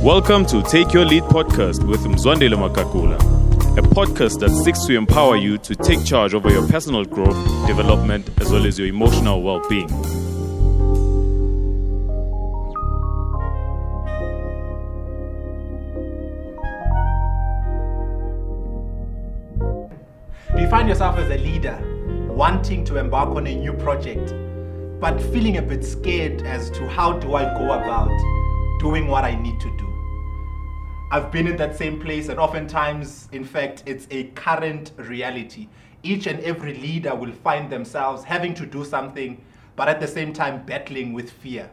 Welcome to Take Your Lead Podcast with Mzwandile Makhakhula, a podcast that seeks to empower you to take charge over your personal growth, development, as well as your emotional well-being. Do you find yourself as a leader wanting to embark on a new project, but feeling a bit scared as to how do I go about doing what I need to do? I've been in that same place, and oftentimes, in fact, it's a current reality. Each and every leader will find themselves having to do something, but at the same time battling with fear.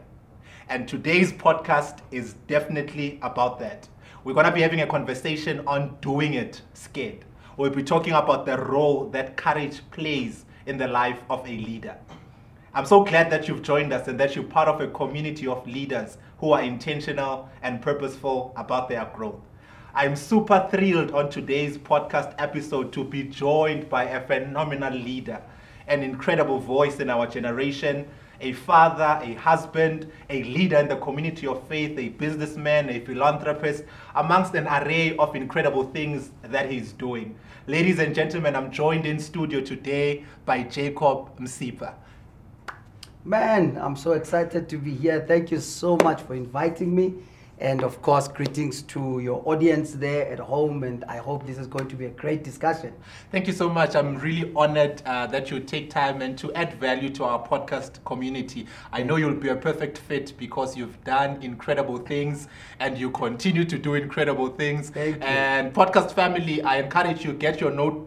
And today's podcast is definitely about that. We're going to be having a conversation on doing it scared. We'll be talking about the role that courage plays in the life of a leader. I'm so glad that you've joined us and that you're part of a community of leaders who are intentional and purposeful about their growth. I'm super thrilled on today's podcast episode to be joined by a phenomenal leader, an incredible voice in our generation, a father, a husband, a leader in the community of faith, a businessman, a philanthropist, amongst an array of incredible things that he's doing. Ladies and gentlemen, I'm joined in studio today by Jacob Msipa. Man, I'm so excited to be here. Thank you so much for inviting me. And of course, greetings to your audience there at home. And I hope this is going to be a great discussion. Thank you so much. I'm really honored that you take time and to add value to our podcast community. I know you'll be a perfect fit because you've done incredible things and you continue to do incredible things. Thank you. And podcast family, I encourage you, get your notebook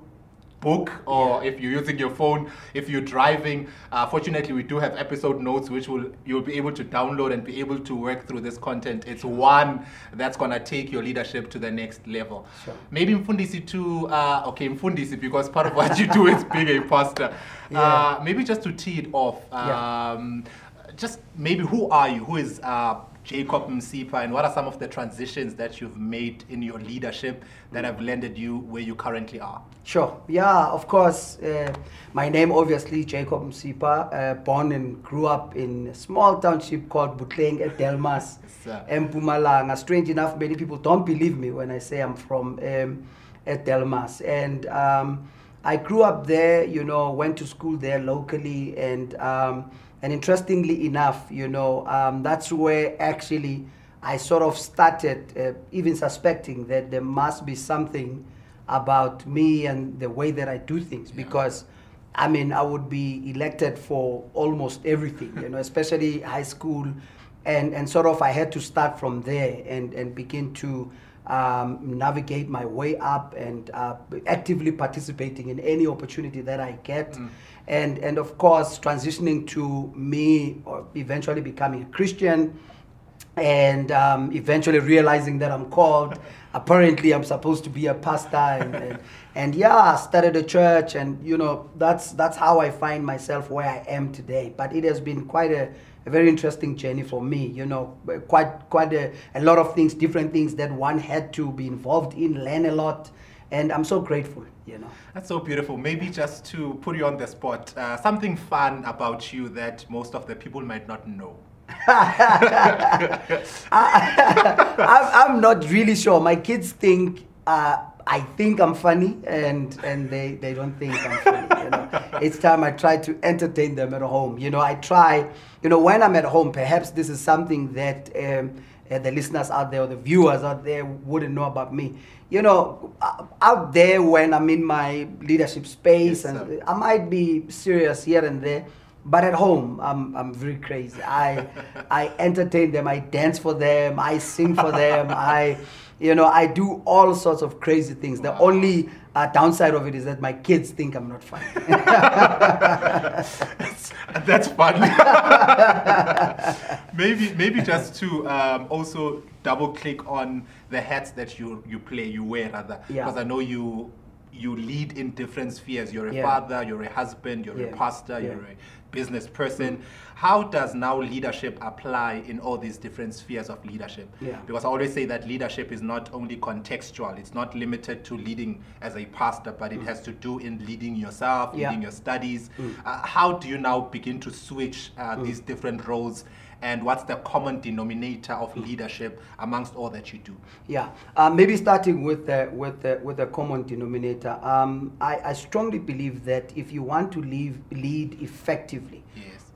or if you're using your phone, if you're driving. Fortunately, we do have episode notes which you'll be able to download and be able to work through this content. It's one that's going to take your leadership to the next level. Sure. Maybe Mfundisi too, Mfundisi, because part of what you do is being a pastor. Yeah. Maybe just to tee it off, just maybe who are you? Who is Jacob Msipa, and what are some of the transitions that you've made in your leadership that have landed you where you currently are? Sure. Yeah, of course. My name, obviously, Jacob Msipa, born and grew up in a small township called Butleng at Delmas, Mpumalanga. Strange enough, many people don't believe me when I say I'm from at Delmas. And I grew up there, went to school there locally, and interestingly enough, that's where actually I sort of started even suspecting that there must be something about me and the way that I do things. Yeah. Because, I would be elected for almost everything, especially high school. And sort of I had to start from there and begin to navigate my way up and actively participating in any opportunity that I get. Mm. And of course, transitioning to me eventually becoming a Christian and eventually realizing that I'm called. Apparently, I'm supposed to be a pastor and started a church. And, that's how I find myself where I am today. But it has been quite a very interesting journey for me, quite a lot of things, different things that one had to be involved in, learn a lot. And I'm so grateful, That's so beautiful. Maybe just to put you on the spot, something fun about you that most of the people might not know. I'm not really sure. My kids think I think I'm funny, and they don't think I'm funny, Each time I try to entertain them at home. I try, when I'm at home, perhaps this is something that the listeners out there or the viewers out there wouldn't know about me. Out there when I'm in my leadership space, and I might be serious here and there, but at home, I'm very crazy. I entertain them, I dance for them, I sing for them, I do all sorts of crazy things. Wow. The only downside of it is that my kids think I'm not funny. That's funny. Maybe just to also double click on the hats that you wear. Because I know you lead in different spheres. You're a father, you're a husband, you're a pastor, you're a business person. How does now leadership apply in all these different spheres of leadership? Yeah. Because I always say that leadership is not only contextual, it's not limited to leading as a pastor, but it has to do in leading yourself, leading your studies. How do you now begin to switch these different roles? And what's the common denominator of leadership amongst all that you do? Yeah, maybe starting with the common denominator. I strongly believe that if you want to lead effectively,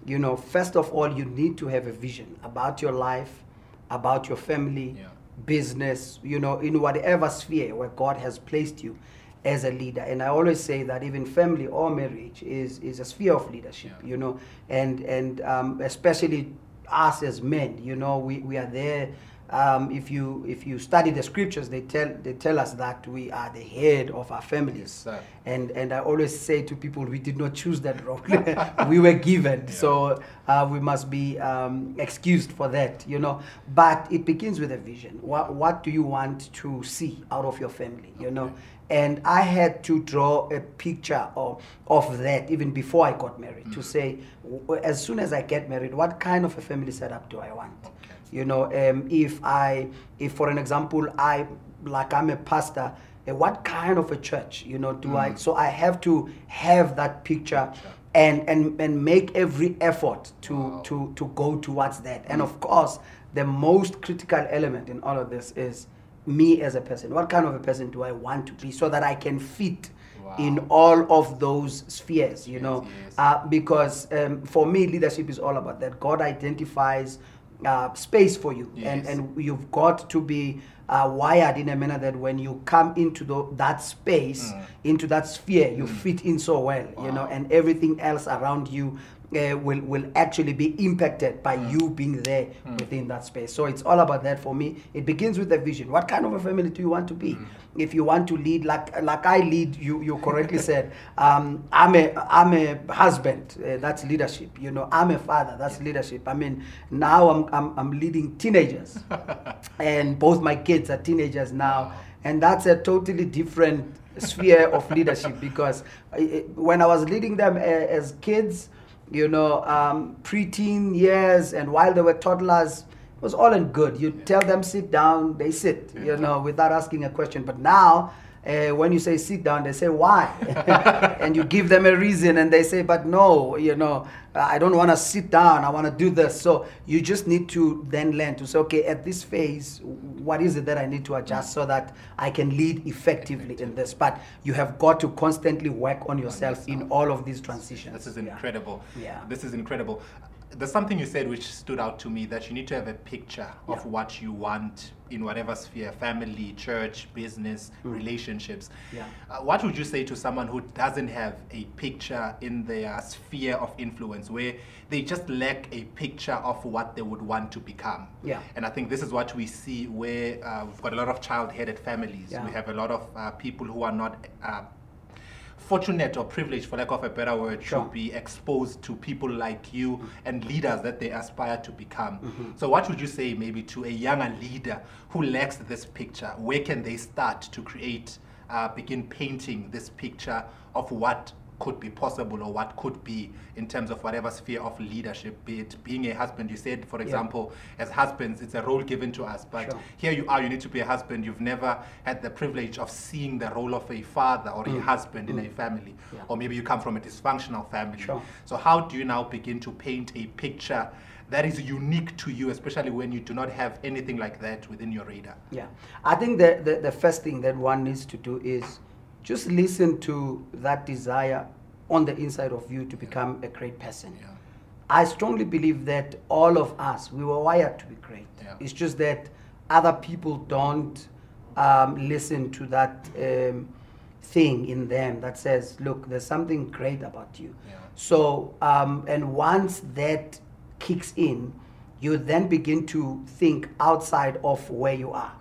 you know, first of all, you need to have a vision about your life, about your family, business, you know, in whatever sphere where God has placed you as a leader. And I always say that even family or marriage is a sphere of leadership, you know, and especially us as men, you know, we are there. If you study the scriptures, they tell us that we are the head of our families. Yes, and I always say to people, we did not choose that role. We were given, so we must be excused for that, you know. But it begins with a vision. What do you want to see out of your family, you know? And I had to draw a picture of that even before I got married, to say, as soon as I get married, what kind of a family setup do I want? You know, if for an example, I'm a pastor, what kind of a church, you know, do I? So I have to have that picture and make every effort to go towards that. And of course, the most critical element in all of this is me as a person. What kind of a person do I want to be, so that I can fit in all of those spheres, you know? Because for me, leadership is all about that. God identifies space for you, and you've got to be wired in a manner that when you come into that space, into that sphere, you fit in so well, you know, and everything else around you will actually be impacted by you being there within that space. So it's all about that for me. It begins with a vision. What kind of a family do you want to be? If you want to lead, like I lead, you correctly said, I'm a husband, that's leadership. You know, I'm a father, that's leadership. I mean, now I'm leading teenagers, and both my kids are teenagers now, and that's a totally different sphere of leadership, because when I was leading them as kids, you know, preteen years, and while they were toddlers, it was all in good. You tell them sit down, they sit, you know, without asking a question. But now, when you say sit down, they say why, and you give them a reason, and they say, but no, you know, I don't want to sit down, I want to do this. So you just need to then learn to say, okay, at this phase, what is it that I need to adjust so that I can lead effectively in this? But you have got to constantly work on yourself in all of these transitions. This is incredible. This is incredible. There's something you said which stood out to me, that you need to have a picture of what you want in whatever sphere, family, church, business, relationships. What would you say to someone who doesn't have a picture in their sphere of influence, where they just lack a picture of what they would want to become? And I think this is what we see, where we've got a lot of child-headed families. We have a lot of people who are not fortunate or privileged, for lack of a better word, to be exposed to people like you and leaders that they aspire to become. So what would you say maybe to a younger leader who lacks this picture? Where can they start to create, begin painting this picture of what could be possible, or what could be in terms of whatever sphere of leadership, be it being a husband? You said, for example, as husbands, it's a role given to us, but here you are, you need to be a husband. You've never had the privilege of seeing the role of a father or a husband in a family, or maybe you come from a dysfunctional family. So how do you now begin to paint a picture that is unique to you, especially when you do not have anything like that within your radar? I think the first thing that one needs to do is just listen to that desire on the inside of you to become a great person. I strongly believe that all of us, we were wired to be great. It's just that other people don't listen to that thing in them that says, look, there's something great about you. So, and once that kicks in, you then begin to think outside of where you are.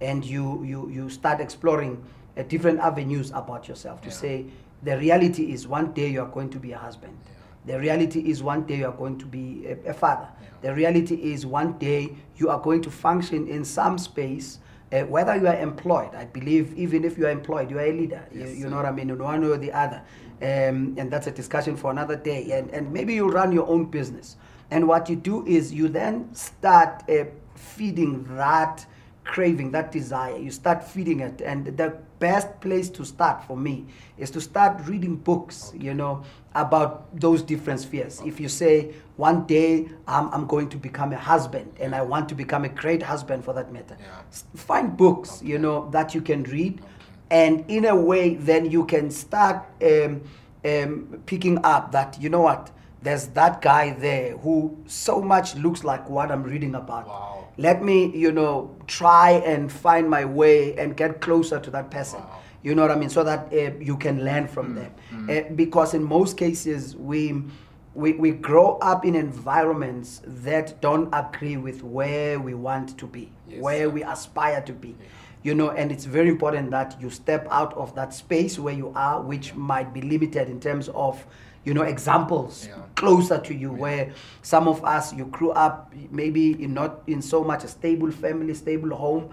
And you start exploring different avenues about yourself, to say, the reality is one day you are going to be a husband. The reality is one day you are going to be a father. The reality is one day you are going to function in some space Whether you are employed, I believe even if you are employed, you are a leader. Yes, you know what I mean, in one way or the other. And that's a discussion for another day. And maybe you run your own business. And what you do is you then start feeding that craving, that desire. You start feeding it. And the best place to start for me is to start reading books, you know, about those different spheres. If you say, one day I'm going to become a husband and I want to become a great husband for that matter, find books, you know, that you can read. And in a way, then you can start picking up that, you know what, there's that guy there who so much looks like what I'm reading about. Wow. Let me, you know, try and find my way and get closer to that person. Wow. You know what I mean? So that you can learn from them. Because in most cases, we grow up in environments that don't agree with where we want to be, where we aspire to be. You know, and it's very important that you step out of that space where you are, which might be limited in terms of, you know, examples closer to you, where some of us, you grew up maybe in not in so much a stable family, stable home,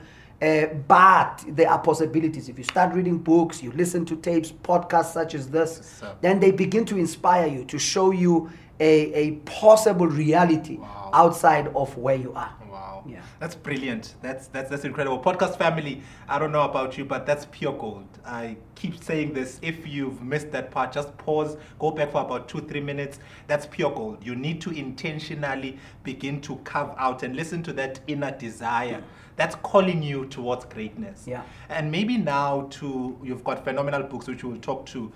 but there are possibilities. If you start reading books, you listen to tapes, podcasts such as this, then they begin to inspire you, to show you a possible reality outside of where you are. Yeah. That's brilliant. That's incredible. Podcast family, I don't know about you, but that's pure gold. I keep saying this. If you've missed that part, just pause, go back for about 2-3 minutes. That's pure gold. You need to intentionally begin to carve out and listen to that inner desire that's calling you towards greatness. And maybe now too, you've got phenomenal books which we'll talk to.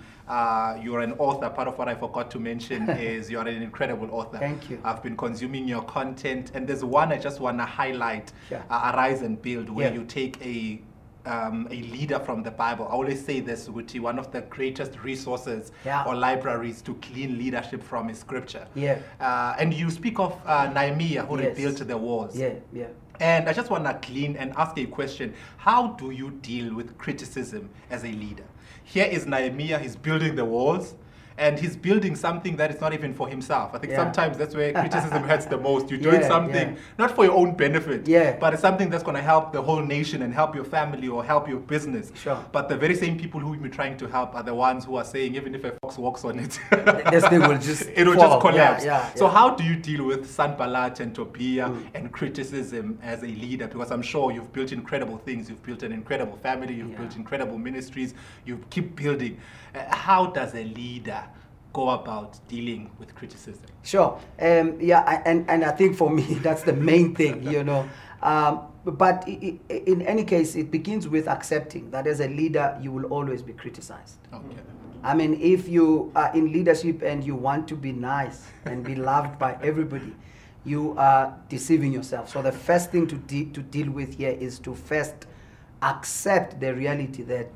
You're an author. Part of what I forgot to mention is you're an incredible author. Thank you. I've been consuming your content, and there's one I just want to highlight, Arise and Build, where you take a leader from the Bible. I always say this, Guti, one of the greatest resources or libraries to clean leadership from is scripture. And you speak of Nehemiah, who rebuilt the walls. And I just want to clean and ask a question. How do you deal with criticism as a leader? Here is Nehemiah, he's building the walls, and he's building something that is not even for himself. I think sometimes that's where criticism hurts the most. You're doing something not for your own benefit, but it's something that's going to help the whole nation and help your family or help your business. But the very same people who you're trying to help are the ones who are saying, even if a fox walks on it, it will just collapse. So how do you deal with Sanballat and Tobiah and criticism as a leader? Because I'm sure you've built incredible things. You've built an incredible family. You've built incredible ministries. You keep building. How does a leader go about dealing with criticism? And I think for me that's the main thing, you know. But in any case, it begins with accepting that as a leader you will always be criticized. I mean, if you are in leadership and you want to be nice and be loved by everybody, you are deceiving yourself. So the first thing to deal with here is to first accept the reality that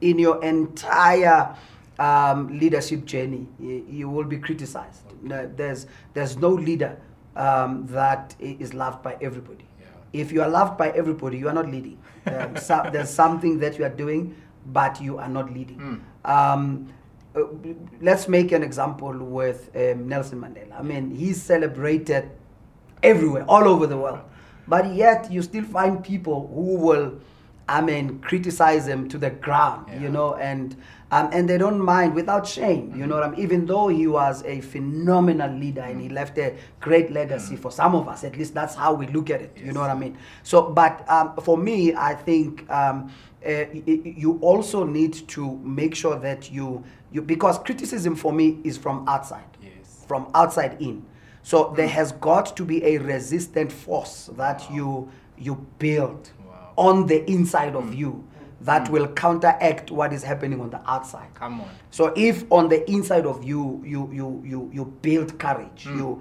in your entire leadership journey, you will be criticized. There's no leader that is loved by everybody. If you are loved by everybody, you are not leading. There's something that you are doing, but you are not leading. Let's make an example with Nelson Mandela. I mean, he's celebrated everywhere, all over the world, but yet you still find people who will, I mean, criticize them to the ground, you know, and they don't mind, without shame, you know what I mean? Even though he was a phenomenal leader and he left a great legacy for some of us, at least that's how we look at it, you know what I mean? So, but for me, I think you also need to make sure that you because criticism for me is from outside, from outside in. So there has got to be a resistant force that you build on the inside of you that will counteract what is happening on the outside. Come on. So if on the inside of you you build courage, you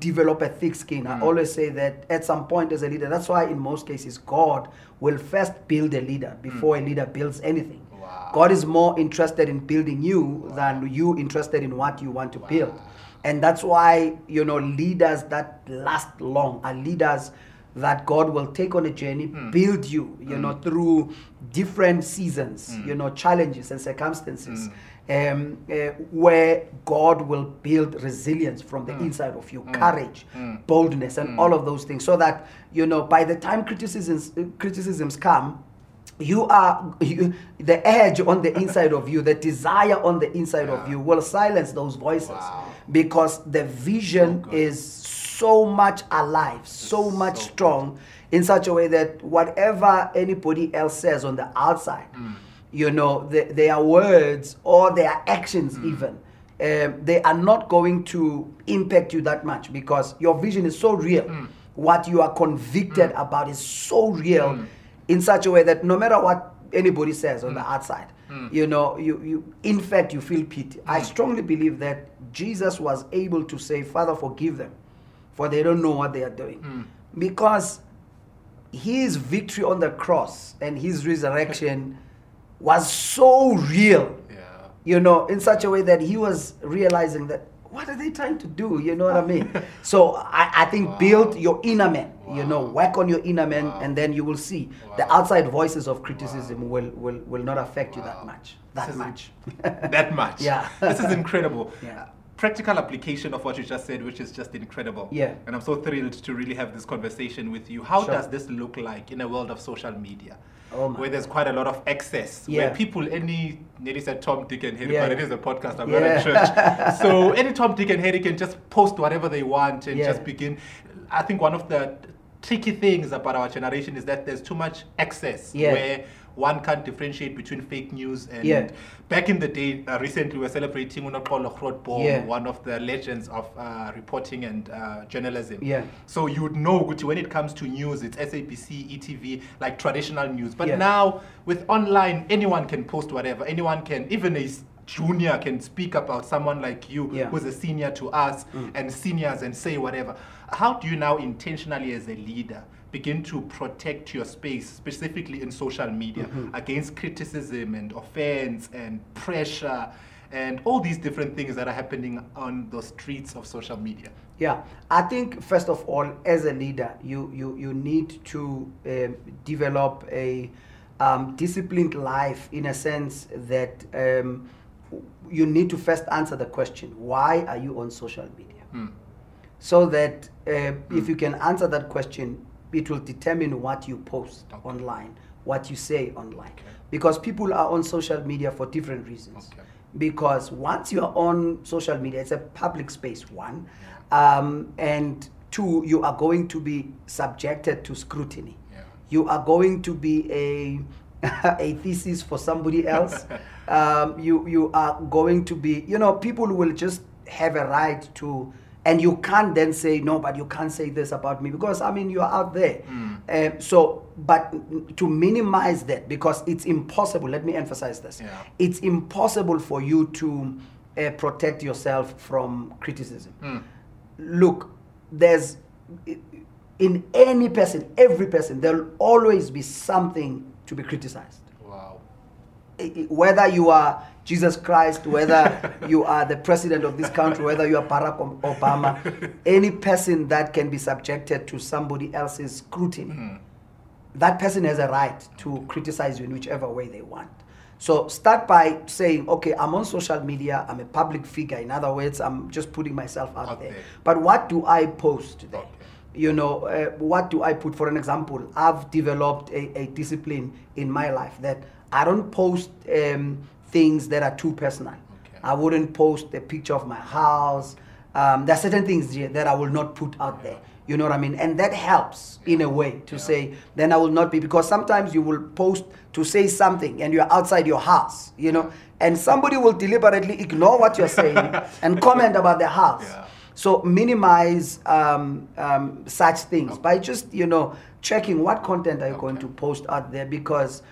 develop a thick skin. I always say that at some point as a leader, that's why in most cases God will first build a leader before a leader builds anything. God is more interested in building you than you interested in what you want to build. And that's why, you know, leaders that last long are leaders that God will take on a journey, build you, you know, through different seasons, you know, challenges and circumstances, where God will build resilience from the inside of you, courage, boldness, and all of those things, so that, you know, by the time criticisms come, the edge on the inside of you, the desire on the inside of you will silence those voices, because the vision is so much alive, so much strong, in such a way that whatever anybody else says on the outside, you know, their words or their actions even, they are not going to impact you that much, because your vision is so real. What you are convicted about is so real, in such a way that no matter what anybody says on the outside, you know, you in fact, you feel pity. I strongly believe that Jesus was able to say, "Father, forgive them, for they don't know what they are doing." Because his victory on the cross and his resurrection was so real, you know, in such a way that he was realizing that, what are they trying to do? You know what I mean? So I think build your inner man, you know, work on your inner man, and then you will see the outside voices of criticism will not affect you that much. That much. Yeah. This is incredible. Yeah. Practical application of what you just said, which is just incredible. Yeah. And I'm so thrilled to really have this conversation with you. How does this look like in a world of social media? Where there's quite a lot of excess, where people, nearly said Tom, Dick and Harry, but it is a podcast, I'm not in church. So any Tom, Dick and Harry can just post whatever they want and just begin. I think one of the tricky things about our generation is that there's too much excess, where one can't differentiate between fake news and back in the day, recently we were celebrating Paulo Grootboom, one of the legends of reporting and journalism. Yeah. So you would know, when it comes to news, it's SABC, ETV, like traditional news. But now with online, anyone can post whatever. Anyone can, even a junior can speak about someone like you who's a senior to us and seniors and say whatever. How do you now intentionally as a leader begin to protect your space, specifically in social media, against criticism and offense and pressure and all these different things that are happening on the streets of social media? Yeah, I think first of all, as a leader, you need to develop a disciplined life, in a sense that you need to first answer the question, why are you on social media? So that if you can answer that question, it will determine what you post online, what you say online. Because people are on social media for different reasons. Because once you are on social media, it's a public space, one. And two, you are going to be subjected to scrutiny. You are going to be a thesis for somebody else. You are going to be, you know, people will just have a right to. And you can't then say, no, but you can't say this about me, because, I mean, you're out there. So, but to minimize that, because it's impossible, let me emphasize this, it's impossible for you to protect yourself from criticism. Look, there's, in any person, every person, there'll always be something to be criticized. Whether you are Jesus Christ, whether you are the president of this country, whether you are Barack Obama, any person that can be subjected to somebody else's scrutiny, that person has a right to criticize you in whichever way they want. So start by saying, okay, I'm on social media, I'm a public figure. In other words, I'm just putting myself out there. But what do I post there? You know, what do I put? For an example, I've developed a discipline in my life that I don't post things that are too personal. I wouldn't post a picture of my house. There are certain things that I will not put out there. You know what I mean? And that helps in a way to say, then I will not be, because sometimes you will post to say something and you're outside your house, you know, and somebody will deliberately ignore what you're saying and comment about their house. So minimize such things by just, you know, checking what content are you going to post out there, because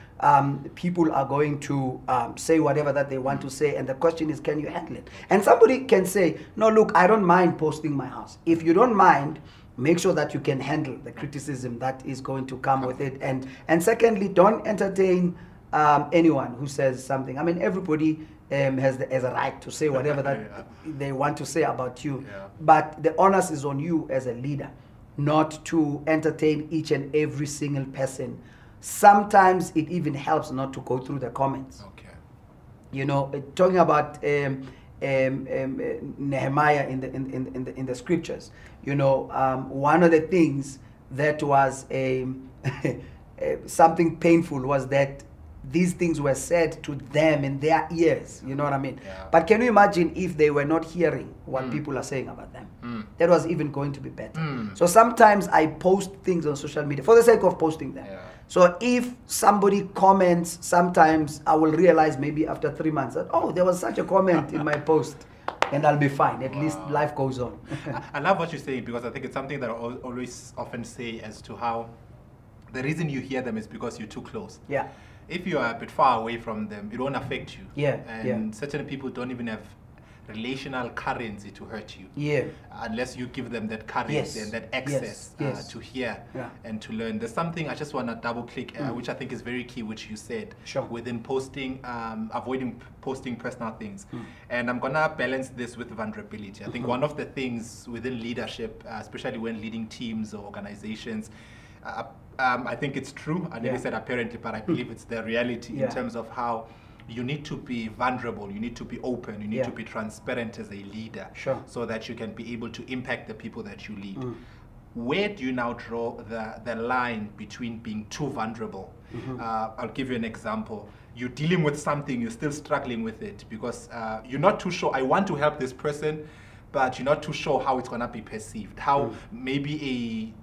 people are going to say whatever that they want to say, and the question is, can you handle it? And somebody can say, no, look, I don't mind posting my house. If you don't mind, make sure that you can handle the criticism that is going to come with it. And secondly, don't entertain anyone who says something. I mean, everybody has a right to say whatever that they want to say about you, but the onus is on you as a leader not to entertain each and every single person. Sometimes it even helps not to go through the comments. Okay. You know, talking about Nehemiah in the scriptures, you know, one of the things that was something painful was that these things were said to them in their ears, you know what I mean? Yeah. But can you imagine if they were not hearing what people are saying about them? That was even going to be better. So sometimes I post things on social media for the sake of posting them. Yeah. So if somebody comments, sometimes I will realize maybe after 3 months that, oh, there was such a comment in my post, and I'll be fine. At least life goes on. I love what you're saying, because I think it's something that I always often say as to how the reason you hear them is because you're too close. Yeah. If you are a bit far away from them, it won't affect you. Yeah. And certain people don't even have relational currency to hurt you. Yeah. Unless you give them that currency and that access to hear and to learn. There's something I just want to double click, which I think is very key, which you said, within posting, avoiding posting personal things. And I'm going to balance this with vulnerability. I think one of the things within leadership, especially when leading teams or organizations, I think it's true. I never said apparently, but I believe it's the reality in terms of how you need to be vulnerable, you need to be open, you need to be transparent as a leader, so that you can be able to impact the people that you lead. Where do you now draw the line between being too vulnerable? I'll give you an example. You're dealing with something, you're still struggling with it, because you're not too sure. I want to help this person, but you're not too sure how it's going to be perceived, how maybe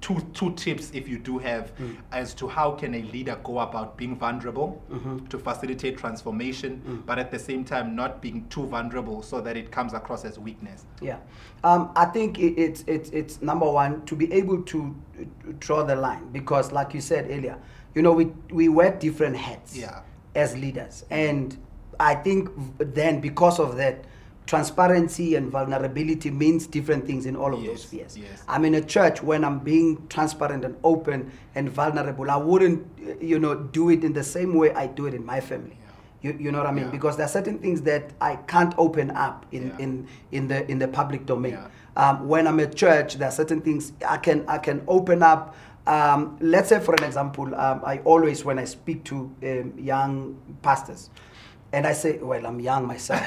two tips, if you do have, as to how can a leader go about being vulnerable to facilitate transformation, but at the same time not being too vulnerable so that it comes across as weakness. Yeah, I think it's number one, to be able to draw the line, because like you said earlier, you know, we wear different hats as leaders, and I think then because of that, transparency and vulnerability means different things in all of those spheres. Yes. I'm in a church when I'm being transparent and open and vulnerable. I wouldn't, you know, do it in the same way I do it in my family. Yeah. You know what I mean? Yeah. Because there are certain things that I can't open up in the public domain. Yeah. When I'm at church, there are certain things I can open up. Let's say, for an example, I always, when I speak to young pastors, and I say, well, I'm young myself,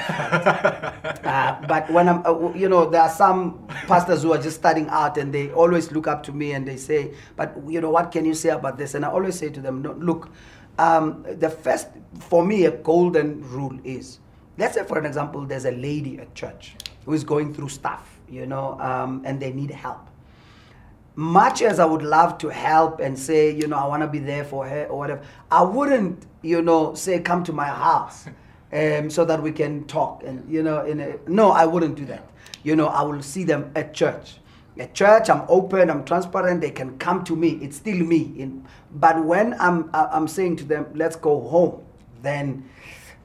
but when I'm, you know, there are some pastors who are just starting out, and they always look up to me and they say, but you know, what can you say about this? And I always say to them, no, look, the first, for me, a golden rule is, let's say, for an example, there's a lady at church who is going through stuff, you know, and they need help. Much as I would love to help and say, you know, I want to be there for her or whatever, I wouldn't, you know, say, come to my house so that we can talk. And, you know, no, I wouldn't do that. You know, I will see them at church. At church, I'm open, I'm transparent, they can come to me. It's still me. But when I'm saying to them, let's go home, then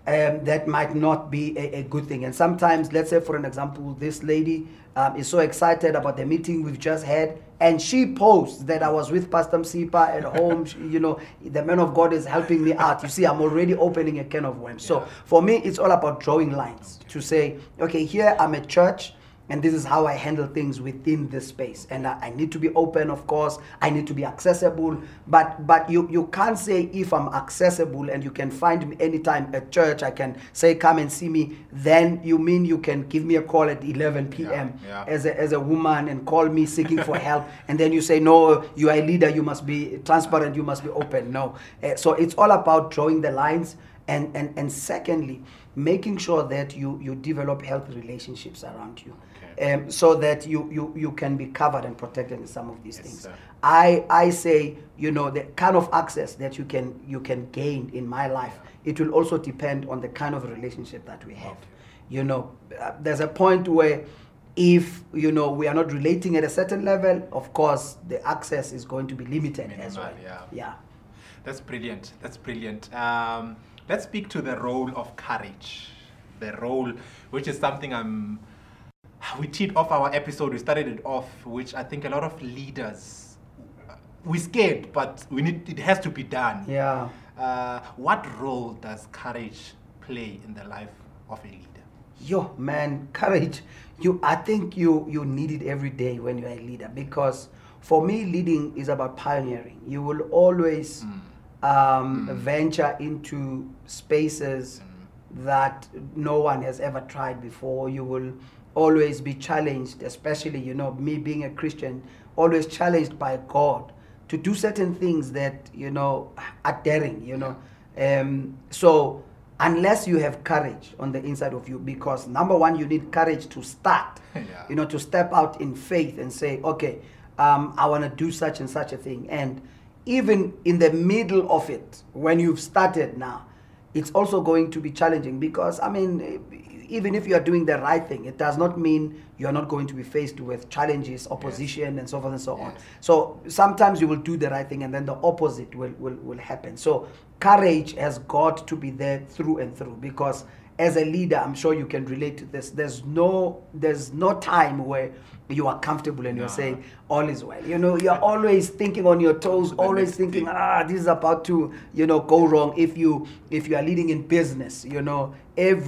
that might not be a good thing. And sometimes, let's say, for an example, this lady is so excited about the meeting we've just had, and she posts that I was with Pastor Msipa at home, you know, the man of God is helping me out. You see, I'm already opening a can of worms. Yeah. So for me, it's all about drawing lines to say, okay, here I'm at church, and this is how I handle things within this space. And I need to be open, of course. I need to be accessible. But you can't say, if I'm accessible and you can find me anytime at church, I can say, come and see me, then you mean you can give me a call at 11 p.m. As a woman and call me seeking for help. And then you say, no, you are a leader. You must be transparent. You must be open. No. So it's all about drawing the lines. And secondly, making sure that you develop healthy relationships around you, so that you can be covered and protected in some of these things. Sir. I say, you know, the kind of access that you can gain in my life, it will also depend on the kind of relationship that we have. You know, there's a point where, if, you know, we are not relating at a certain level, of course, the access is going to be limited as well. Yeah. That's brilliant. That's brilliant. Let's speak to the role of courage, the role, which is something we teed off our episode, we started it off, which I think a lot of leaders, we're scared, but it has to be done. Yeah. What role does courage play in the life of a leader? yo, man, courage. I think you need it every day when you're a leader, because for me, leading is about pioneering. You will always venture into spaces that no one has ever tried before. You will always be challenged, especially, you know, me being a Christian, always challenged by God to do certain things that, you know, are daring, you know. So unless you have courage on the inside of you, because number one, you need courage to start, you know, to step out in faith and say, okay, I want to do such and such a thing. And even in the middle of it, when you've started now, it's also going to be challenging, because, I mean, even if you are doing the right thing, it does not mean you're not going to be faced with challenges, opposition, and so forth and so on. So sometimes you will do the right thing and then the opposite will happen. So courage has got to be there through and through, because as a leader, I'm sure you can relate to this. There's no time where you are comfortable and you're saying all is well. You know, you're always thinking on your toes, always thinking, this is about to, you know, go wrong. If you are leading in business, you know, if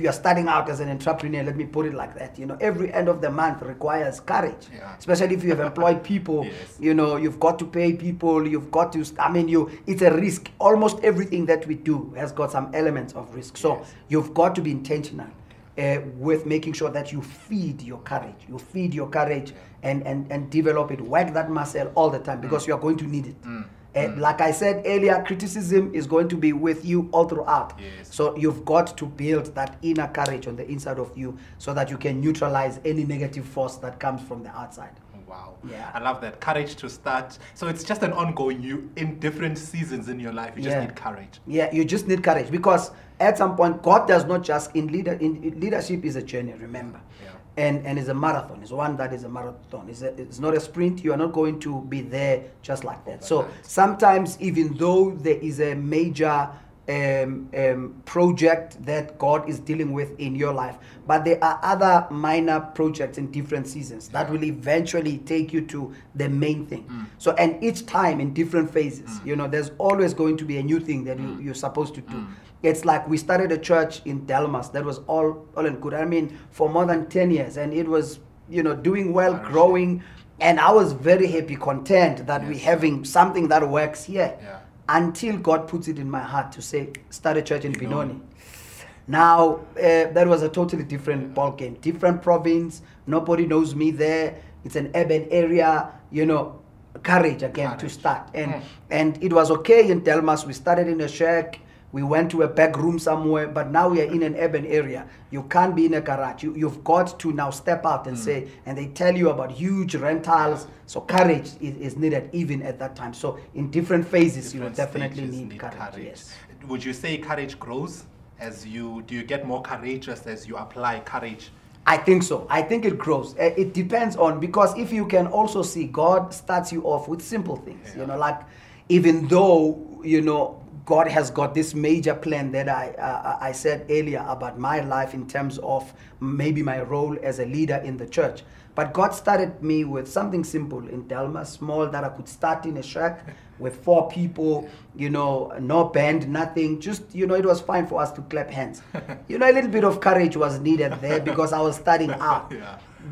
you are starting out as an entrepreneur, let me put it like that. You know, every end of the month requires courage, especially if you have employed people. You know, you've got to pay people. You've got to. I mean, it's a risk. Almost everything that we do has got some elements of risk. So you've got to be intentional with making sure that you feed your courage. You feed your courage and develop it. Work that muscle all the time, because you are going to need it. Like I said earlier, criticism is going to be with you all throughout. So you've got to build that inner courage on the inside of you so that you can neutralize any negative force that comes from the outside. Wow. Yeah. I love that. Courage to start. So it's just an ongoing, in different seasons in your life, you just need courage. Yeah, you just need courage, because at some point, God does not just, leadership is a journey, remember. And it's a marathon. It's one that is a marathon. It's not a sprint. You are not going to be there just like that. So sometimes, even though there is a major project that God is dealing with in your life, but there are other minor projects in different seasons that will eventually take you to the main thing. So, and each time in different phases, you know, there's always going to be a new thing that you're supposed to do. It's like we started a church in Delmas that was all and good. I mean, for more than 10 years, and it was, you know, doing well, growing, and I was very happy, content that we're having something that works here. Until God puts it in my heart to say, start a church in Benoni. Now, that was a totally different ballgame, different province. Nobody knows me there. It's an urban area, you know, courage to start. And it was okay in Delmas. We started in a shack. We went to a back room somewhere, but now we are in an urban area. You can't be in a garage. You've got to now step out and say, and they tell you about huge rentals. So courage is needed even at that time. So in different phases, different you will definitely need courage. Yes. Would you say courage grows as do you get more courageous as you apply courage? I think so. I think it grows. It depends on, because if you can also see, God starts you off with simple things, you know, like even though, you know, God has got this major plan that I said earlier about my life in terms of maybe my role as a leader in the church. But God started me with something simple in Delmas, small, that I could start in a shack with 4 people, you know, no band, nothing. Just, you know, it was fine for us to clap hands. You know, a little bit of courage was needed there because I was starting out.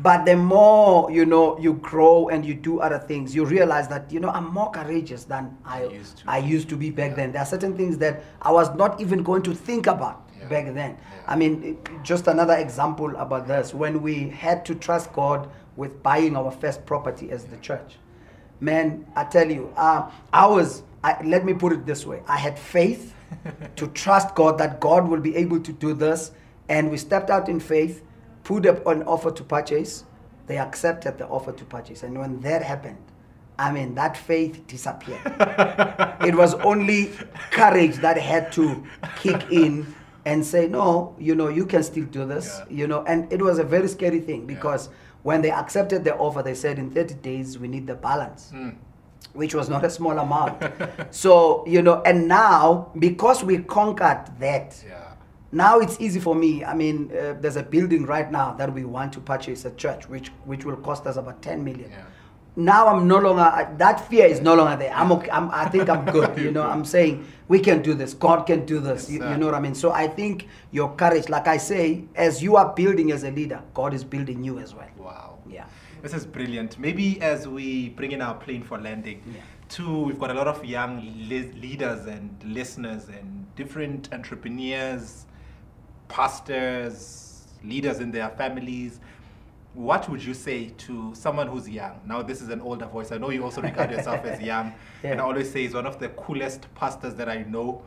But the more, you know, you grow and you do other things, you realize that, you know, I'm more courageous than I used to be back then. There are certain things that I was not even going to think about back then. I mean, just another example about this. When we had to trust God with buying our first property as the church, man, I tell you, let me put it this way. I had faith to trust God that God will be able to do this. And we stepped out in faith, put up an offer to purchase. They accepted the offer to purchase. And when that happened, I mean, that faith disappeared. It was only courage that had to kick in and say, no, you know, you can still do this, you know. And it was a very scary thing because when they accepted the offer, they said in 30 days, we need the balance, which was not a small amount. So, you know, and now because we conquered that, now it's easy for me. I mean, there's a building right now that we want to purchase a church, which will cost us about 10 million. now I'm no longer, that fear is no longer there. I think I'm good. You know, I'm saying we can do this. God can do this. Yes, you know what I mean? So I think your courage, like I say, as you are building as a leader, God is building you as well. Wow. Yeah. This is brilliant. Maybe as we bring in our plane for landing, yeah. Two, we've got a lot of young leaders and listeners and different entrepreneurs, pastors, leaders in their families. What would you say to someone who's young? Now, this is an older voice. I know you also regard yourself as young. Yeah. And I always say he's one of the coolest pastors that I know.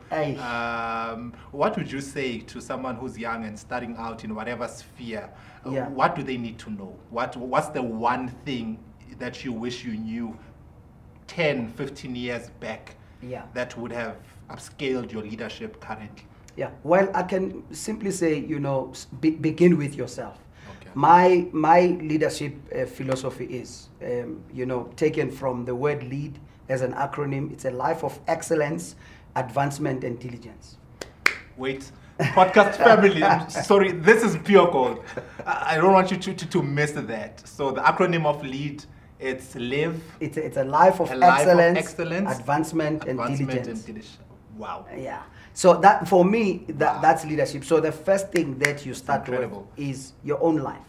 What would you say to someone who's young and starting out in whatever sphere? Yeah. What do they need to know? What's the one thing that you wish you knew 10, 15 years back, yeah, that would have upscaled your leadership currently? Yeah, well, I can simply say, you know, begin with yourself. Okay. My leadership philosophy is, you know, taken from the word LEAD as an acronym. It's a life of excellence, advancement, and diligence. Wait, podcast family, I'm sorry, this is pure gold. I don't want you to miss that. So the acronym of LEAD, it's live. It's a life of excellence, advancement and diligence. Wow. Yeah. So that for me, that's leadership. So the first thing that you start with is your own life.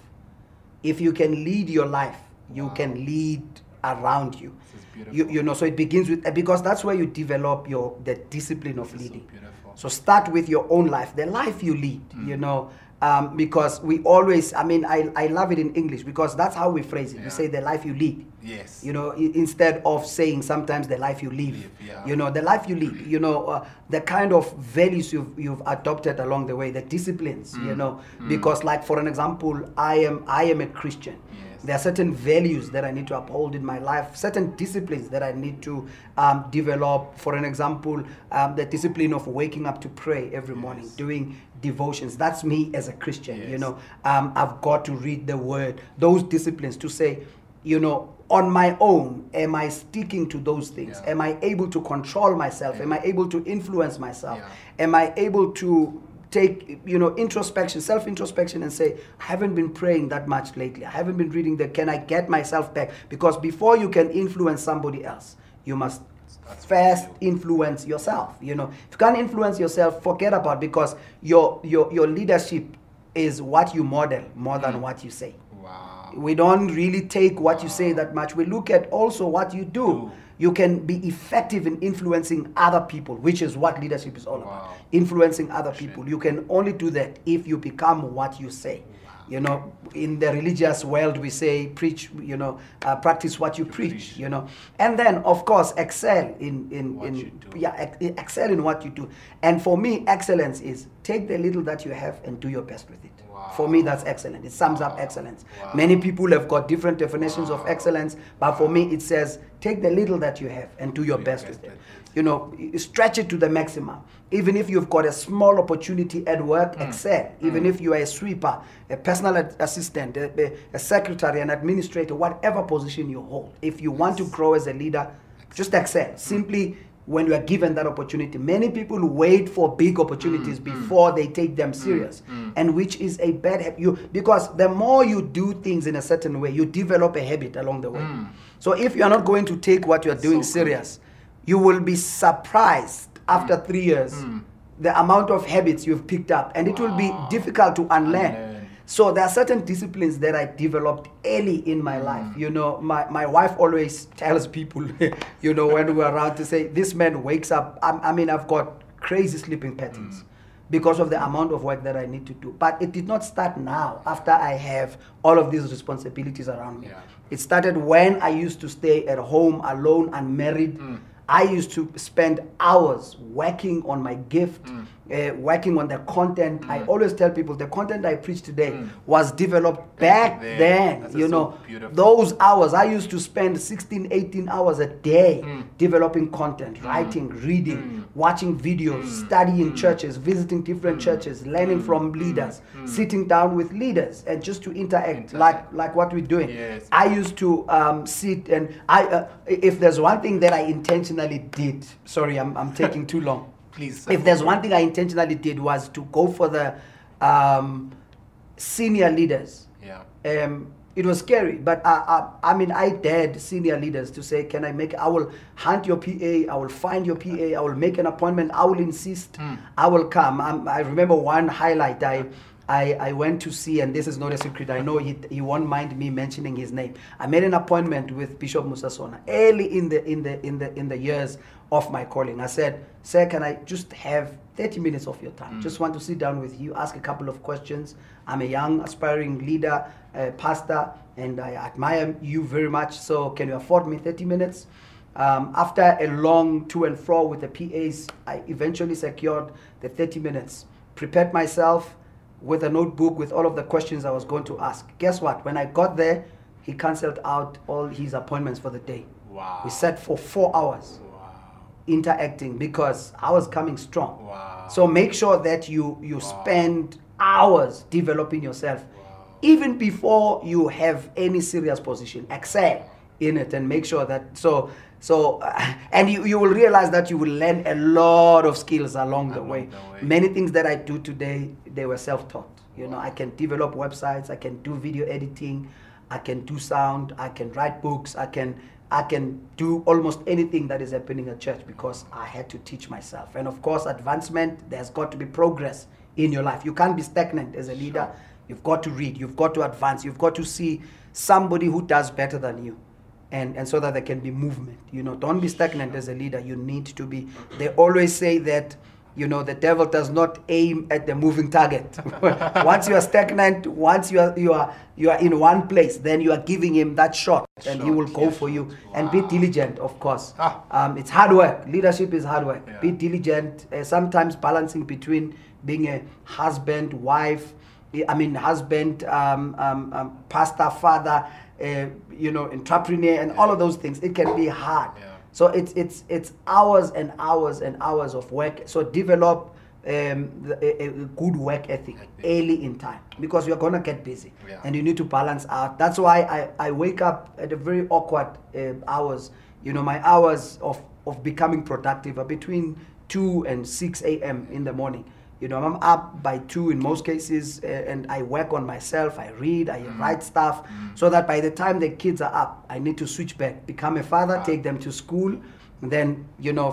If you can lead your life, you can lead around you. This is beautiful. You know, so it begins with, because that's where you develop the discipline of leading. So start with your own life, the life you lead. Mm. You know. Because we always, I mean, I love it in English because that's how we phrase it. Yeah. We say the life you lead. Yes. You know, instead of saying sometimes the life you live. Yeah. You know, the life you lead. You know, the kind of values you've adopted along the way, the disciplines. Mm. You know, because like for an example, I am a Christian. Yes. There are certain values that I need to uphold in my life, certain disciplines that I need to develop. For an example, the discipline of waking up to pray every morning, doing devotions. That's me as a Christian, you know. I've got to read the word, those disciplines to say, you know, on my own, am I sticking to those things? Am I able to control myself? Am I able to influence myself? Am I able to take, you know, introspection, self-introspection and say, I haven't been praying that much lately. I haven't been reading can I get myself back? Because before you can influence somebody else, you must first influence yourself. You know, if you can't influence yourself, forget about it, because your leadership is what you model more than what you say. Wow. We don't really take what you say that much. We look at also what you do. You can be effective in influencing other people, which is what leadership is all about. Influencing other people. You can only do that if you become what you say. You know, in the religious world, we say, preach, you know, practice what you preach, you know. And then, of course, excel excel in what you do. And for me, excellence is take the little that you have and do your best with it. For me, that's excellent. It sums up excellence. Many people have got different definitions of excellence, but for me, it says, take the little that you have and do your best with it. You know, stretch it to the maximum. Even if you've got a small opportunity at work, excel. Even if you are a sweeper, a personal assistant, a secretary, an administrator, whatever position you hold, if you want to grow as a leader, just excel. Simply, when you are given that opportunity. Many people wait for big opportunities before they take them serious, and which is a bad habit. Because the more you do things in a certain way, you develop a habit along the way. So if you are not going to take what you are doing serious, you will be surprised after 3 years, the amount of habits you've picked up, and it will be difficult to unlearn. So there are certain disciplines that I developed early in my life. You know, my wife always tells people, you know, when we're around to say, this man wakes up, I've got crazy sleeping patterns because of the amount of work that I need to do. But it did not start now after I have all of these responsibilities around me. Yeah. It started when I used to stay at home alone, unmarried. I used to spend hours working on my gift, working on the content. I always tell people the content I preach today was developed back then. That's so beautiful. Those hours, I used to spend 16, 18 hours a day developing content, writing, reading, watching videos, studying churches, visiting different churches, learning from leaders, sitting down with leaders, and just to interact. like what we're doing. Yes. I used to sit and if there's one thing that I intentionally did, sorry, I'm taking too long. Please. If there's one thing I intentionally did was to go for the senior leaders, It was scary, but I dared senior leaders to say, I will hunt your PA, I will find your PA, I will make an appointment, I will insist, I will come. I remember one highlight I went to see, and this is not a secret, I know he won't mind me mentioning his name. I made an appointment with Bishop Musa Sono early in the years of my calling. I said, sir, can I just have 30 minutes of your time? Just want to sit down with you, ask a couple of questions. I'm a young, aspiring leader, pastor, and I admire you very much, so can you afford me 30 minutes? After a long to and fro with the PAs, I eventually secured the 30 minutes, prepared myself with a notebook with all of the questions I was going to ask. Guess what? When I got there, he canceled out all his appointments for the day. Wow. We sat for 4 hours. Interacting, because I was coming strong. Wow. So make sure that you spend hours developing yourself, even before you have any serious position. Excel in it and make sure that and you will realize that you will learn a lot of skills along the way. Many things that I do today, they were self-taught. You know, I can develop websites, I can do video editing, I can do sound, I can write books, I can do almost anything that is happening at church because I had to teach myself. And of course, advancement, there's got to be progress in your life. You can't be stagnant as a leader. Sure. You've got to read, you've got to advance, you've got to see somebody who does better than you. And so that there can be movement. You know, don't be stagnant as a leader. You need to be. They always say that, the devil does not aim at the moving target. Once you are stagnant, once you are in one place, then you are giving him that shot, and he will go for you. Wow. And be diligent, of course. It's hard work. Leadership is hard work. Yeah. Be diligent. Sometimes balancing between being a husband, pastor, father, entrepreneur, and all of those things. It can be hard. Yeah. So it's hours and hours and hours of work. So develop a good work ethic early in time, because you're going to get busy and you need to balance out. That's why I wake up at a very awkward hours. My hours of becoming productive are between 2 and 6 a.m. in the morning. I'm up by 2 in most cases, and I work on myself, I read, I write stuff, so that by the time the kids are up, I need to switch back, become a father, take them to school, and then,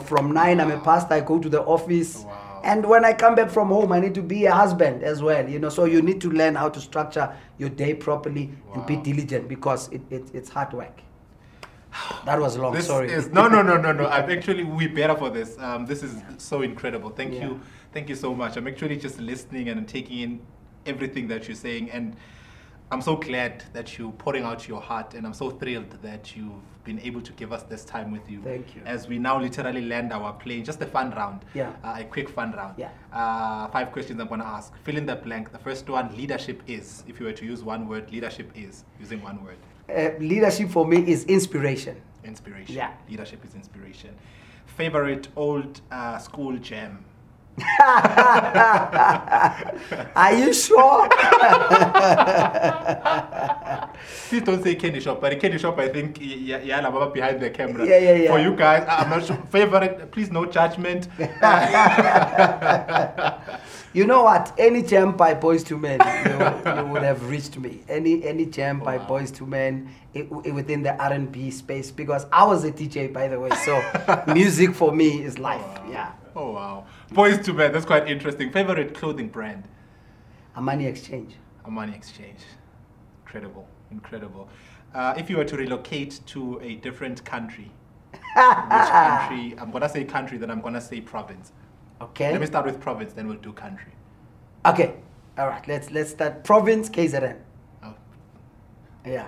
from 9 I'm a pastor, I go to the office, and when I come back from home, I need to be a husband as well, so you need to learn how to structure your day properly and be diligent, because it's hard work. That was long, sorry. No. I'm actually, we're better for this. This is so incredible. Thank you. Thank you so much. I'm actually just listening and I'm taking in everything that you're saying, and I'm so glad that you're pouring out your heart, and I'm so thrilled that you've been able to give us this time with you. Thank you. As we now literally land our plane, just a fun round, a quick fun round. Yeah. 5 questions I'm going to ask. Fill in the blank. The first one, leadership is, if you were to use one word, leadership is, using one word. Leadership for me is inspiration. Inspiration. Yeah. Leadership is inspiration. Favorite old school jam? Are you sure? Please don't say candy shop, but candy shop, I think, behind the camera. For you guys, I'm not sure. Favorite, please no judgment. You know what? Any jam by Boyz II Men, you would have reached me. Any jam by Boyz II Men within the R&B space, because I was a DJ, by the way. So music for me is life. Boyz II Men, that's quite interesting. Favorite clothing brand? Amani Exchange. Amani Exchange. Incredible, incredible. If you were to relocate to a different country, which country? I'm going to say country, then I'm going to say province. Okay. Let me start with province, then we'll do country. Okay. All right. Let's start province, KZN. Oh. Yeah.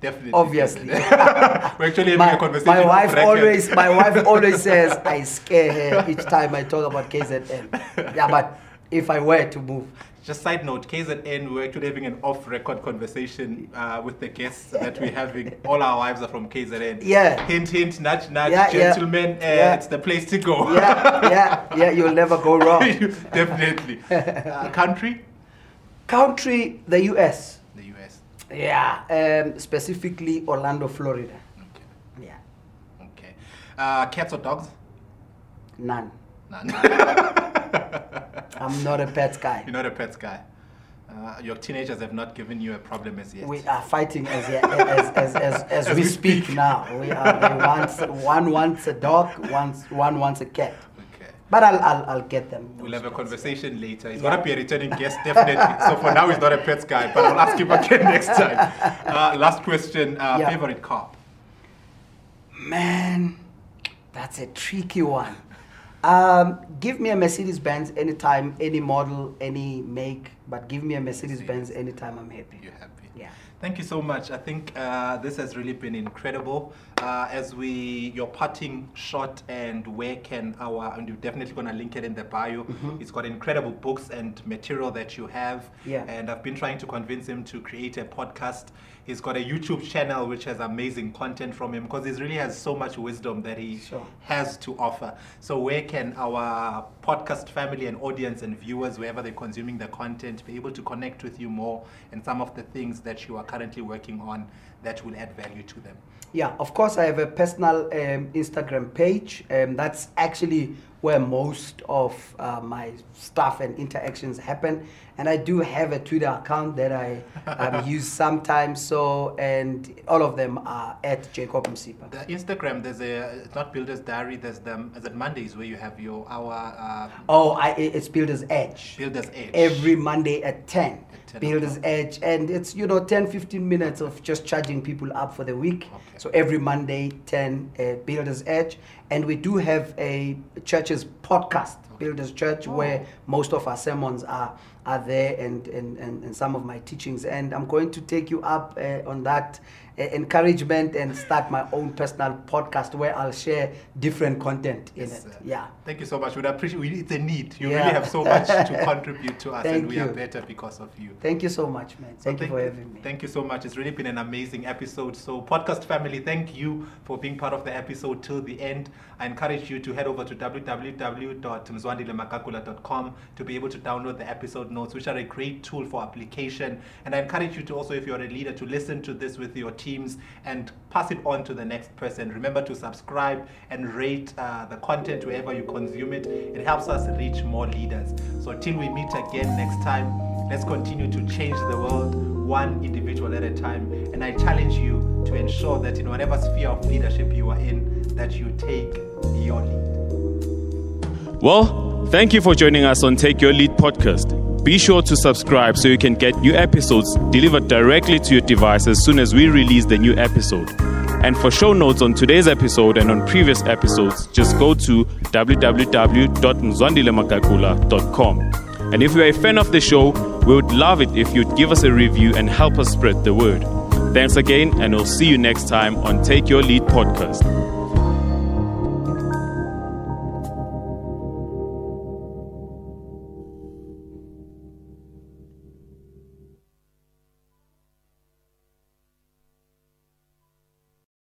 Definitely. Obviously. We're actually having a conversation. My wife always says I scare her each time I talk about KZN. Yeah, but if I were to move. Just side note, KZN, we're actually having an off-record conversation with the guests that we're having. All our wives are from KZN. Yeah. Hint, hint, nudge, nudge, gentlemen, it's the place to go. You'll never go wrong. Definitely. Country? Country, the U.S. The U.S. Yeah, specifically Orlando, Florida. Okay. Yeah. Okay. Cats or dogs? None. I'm not a pet guy. You're not a pet guy. Your teenagers have not given you a problem as yet. We are fighting as we speak now. We are. One wants a dog. One wants a cat. But I'll get them. We'll have a conversation later. He's going to be a returning guest, definitely. So for now, he's not a pets guy, but I'll ask him again next time. Last question, favorite car? Man, that's a tricky one. Give me a Mercedes-Benz anytime, any model, any make, but give me a Mercedes-Benz anytime, I'm happy. You're happy. Yeah. Thank you so much. I think this has really been incredible. Your parting shot, and where can and you're definitely going to link it in the bio. Mm-hmm. It's got incredible books and material that you have. Yeah. And I've been trying to convince him to create a podcast. He's got a YouTube channel which has amazing content from him because he really has so much wisdom that he has to offer. So where can our podcast family and audience and viewers, wherever they're consuming the content, be able to connect with you more and some of the things that you are currently working on that will add value to them? Yeah, of course, I have a personal Instagram page. That's actually where most of my stuff and interactions happen. And I do have a Twitter account that I use sometimes. So, and all of them are at Jacob Msipa. The Instagram, it's not Builder's Diary, is it Mondays where you have your hour? It's Builder's Edge. Builder's Edge. Every Monday at 10. Builder's Edge, and it's 10-15 minutes of just charging people up for the week. Okay. So every Monday 10 Builder's Edge, and we do have a church's podcast, Builders Church, where most of our sermons are there, and some of my teachings, and I'm going to take you up on that encouragement and start my own personal podcast where I'll share different content in it. Thank you so much. We'd appreciate it. It's a need. You really have so much to contribute to us, and we are better because of you. Thank you so much, man. Thank you for having me. Thank you so much. It's really been an amazing episode. So, podcast family, thank you for being part of the episode till the end. I encourage you to head over to www.mzwandilemakhakhula.com to be able to download the episode notes, which are a great tool for application. And I encourage you to also, if you're a leader, to listen to this with your teams and pass it on to the next person. Remember to subscribe and rate the content wherever you consume it. It helps us reach more leaders. So till we meet again next time, let's continue to change the world one individual at a time. And I challenge you to ensure that in whatever sphere of leadership you are in, that you take your lead. Well, thank you for joining us on Take Your Lead podcast. Be sure to subscribe so you can get new episodes delivered directly to your device as soon as we release the new episode. And for show notes on today's episode and on previous episodes, just go to www.mzwandilemakhakhula.com. And if you're a fan of the show, we would love it if you'd give us a review and help us spread the word. Thanks again, and we'll see you next time on Take Your Lead Podcast.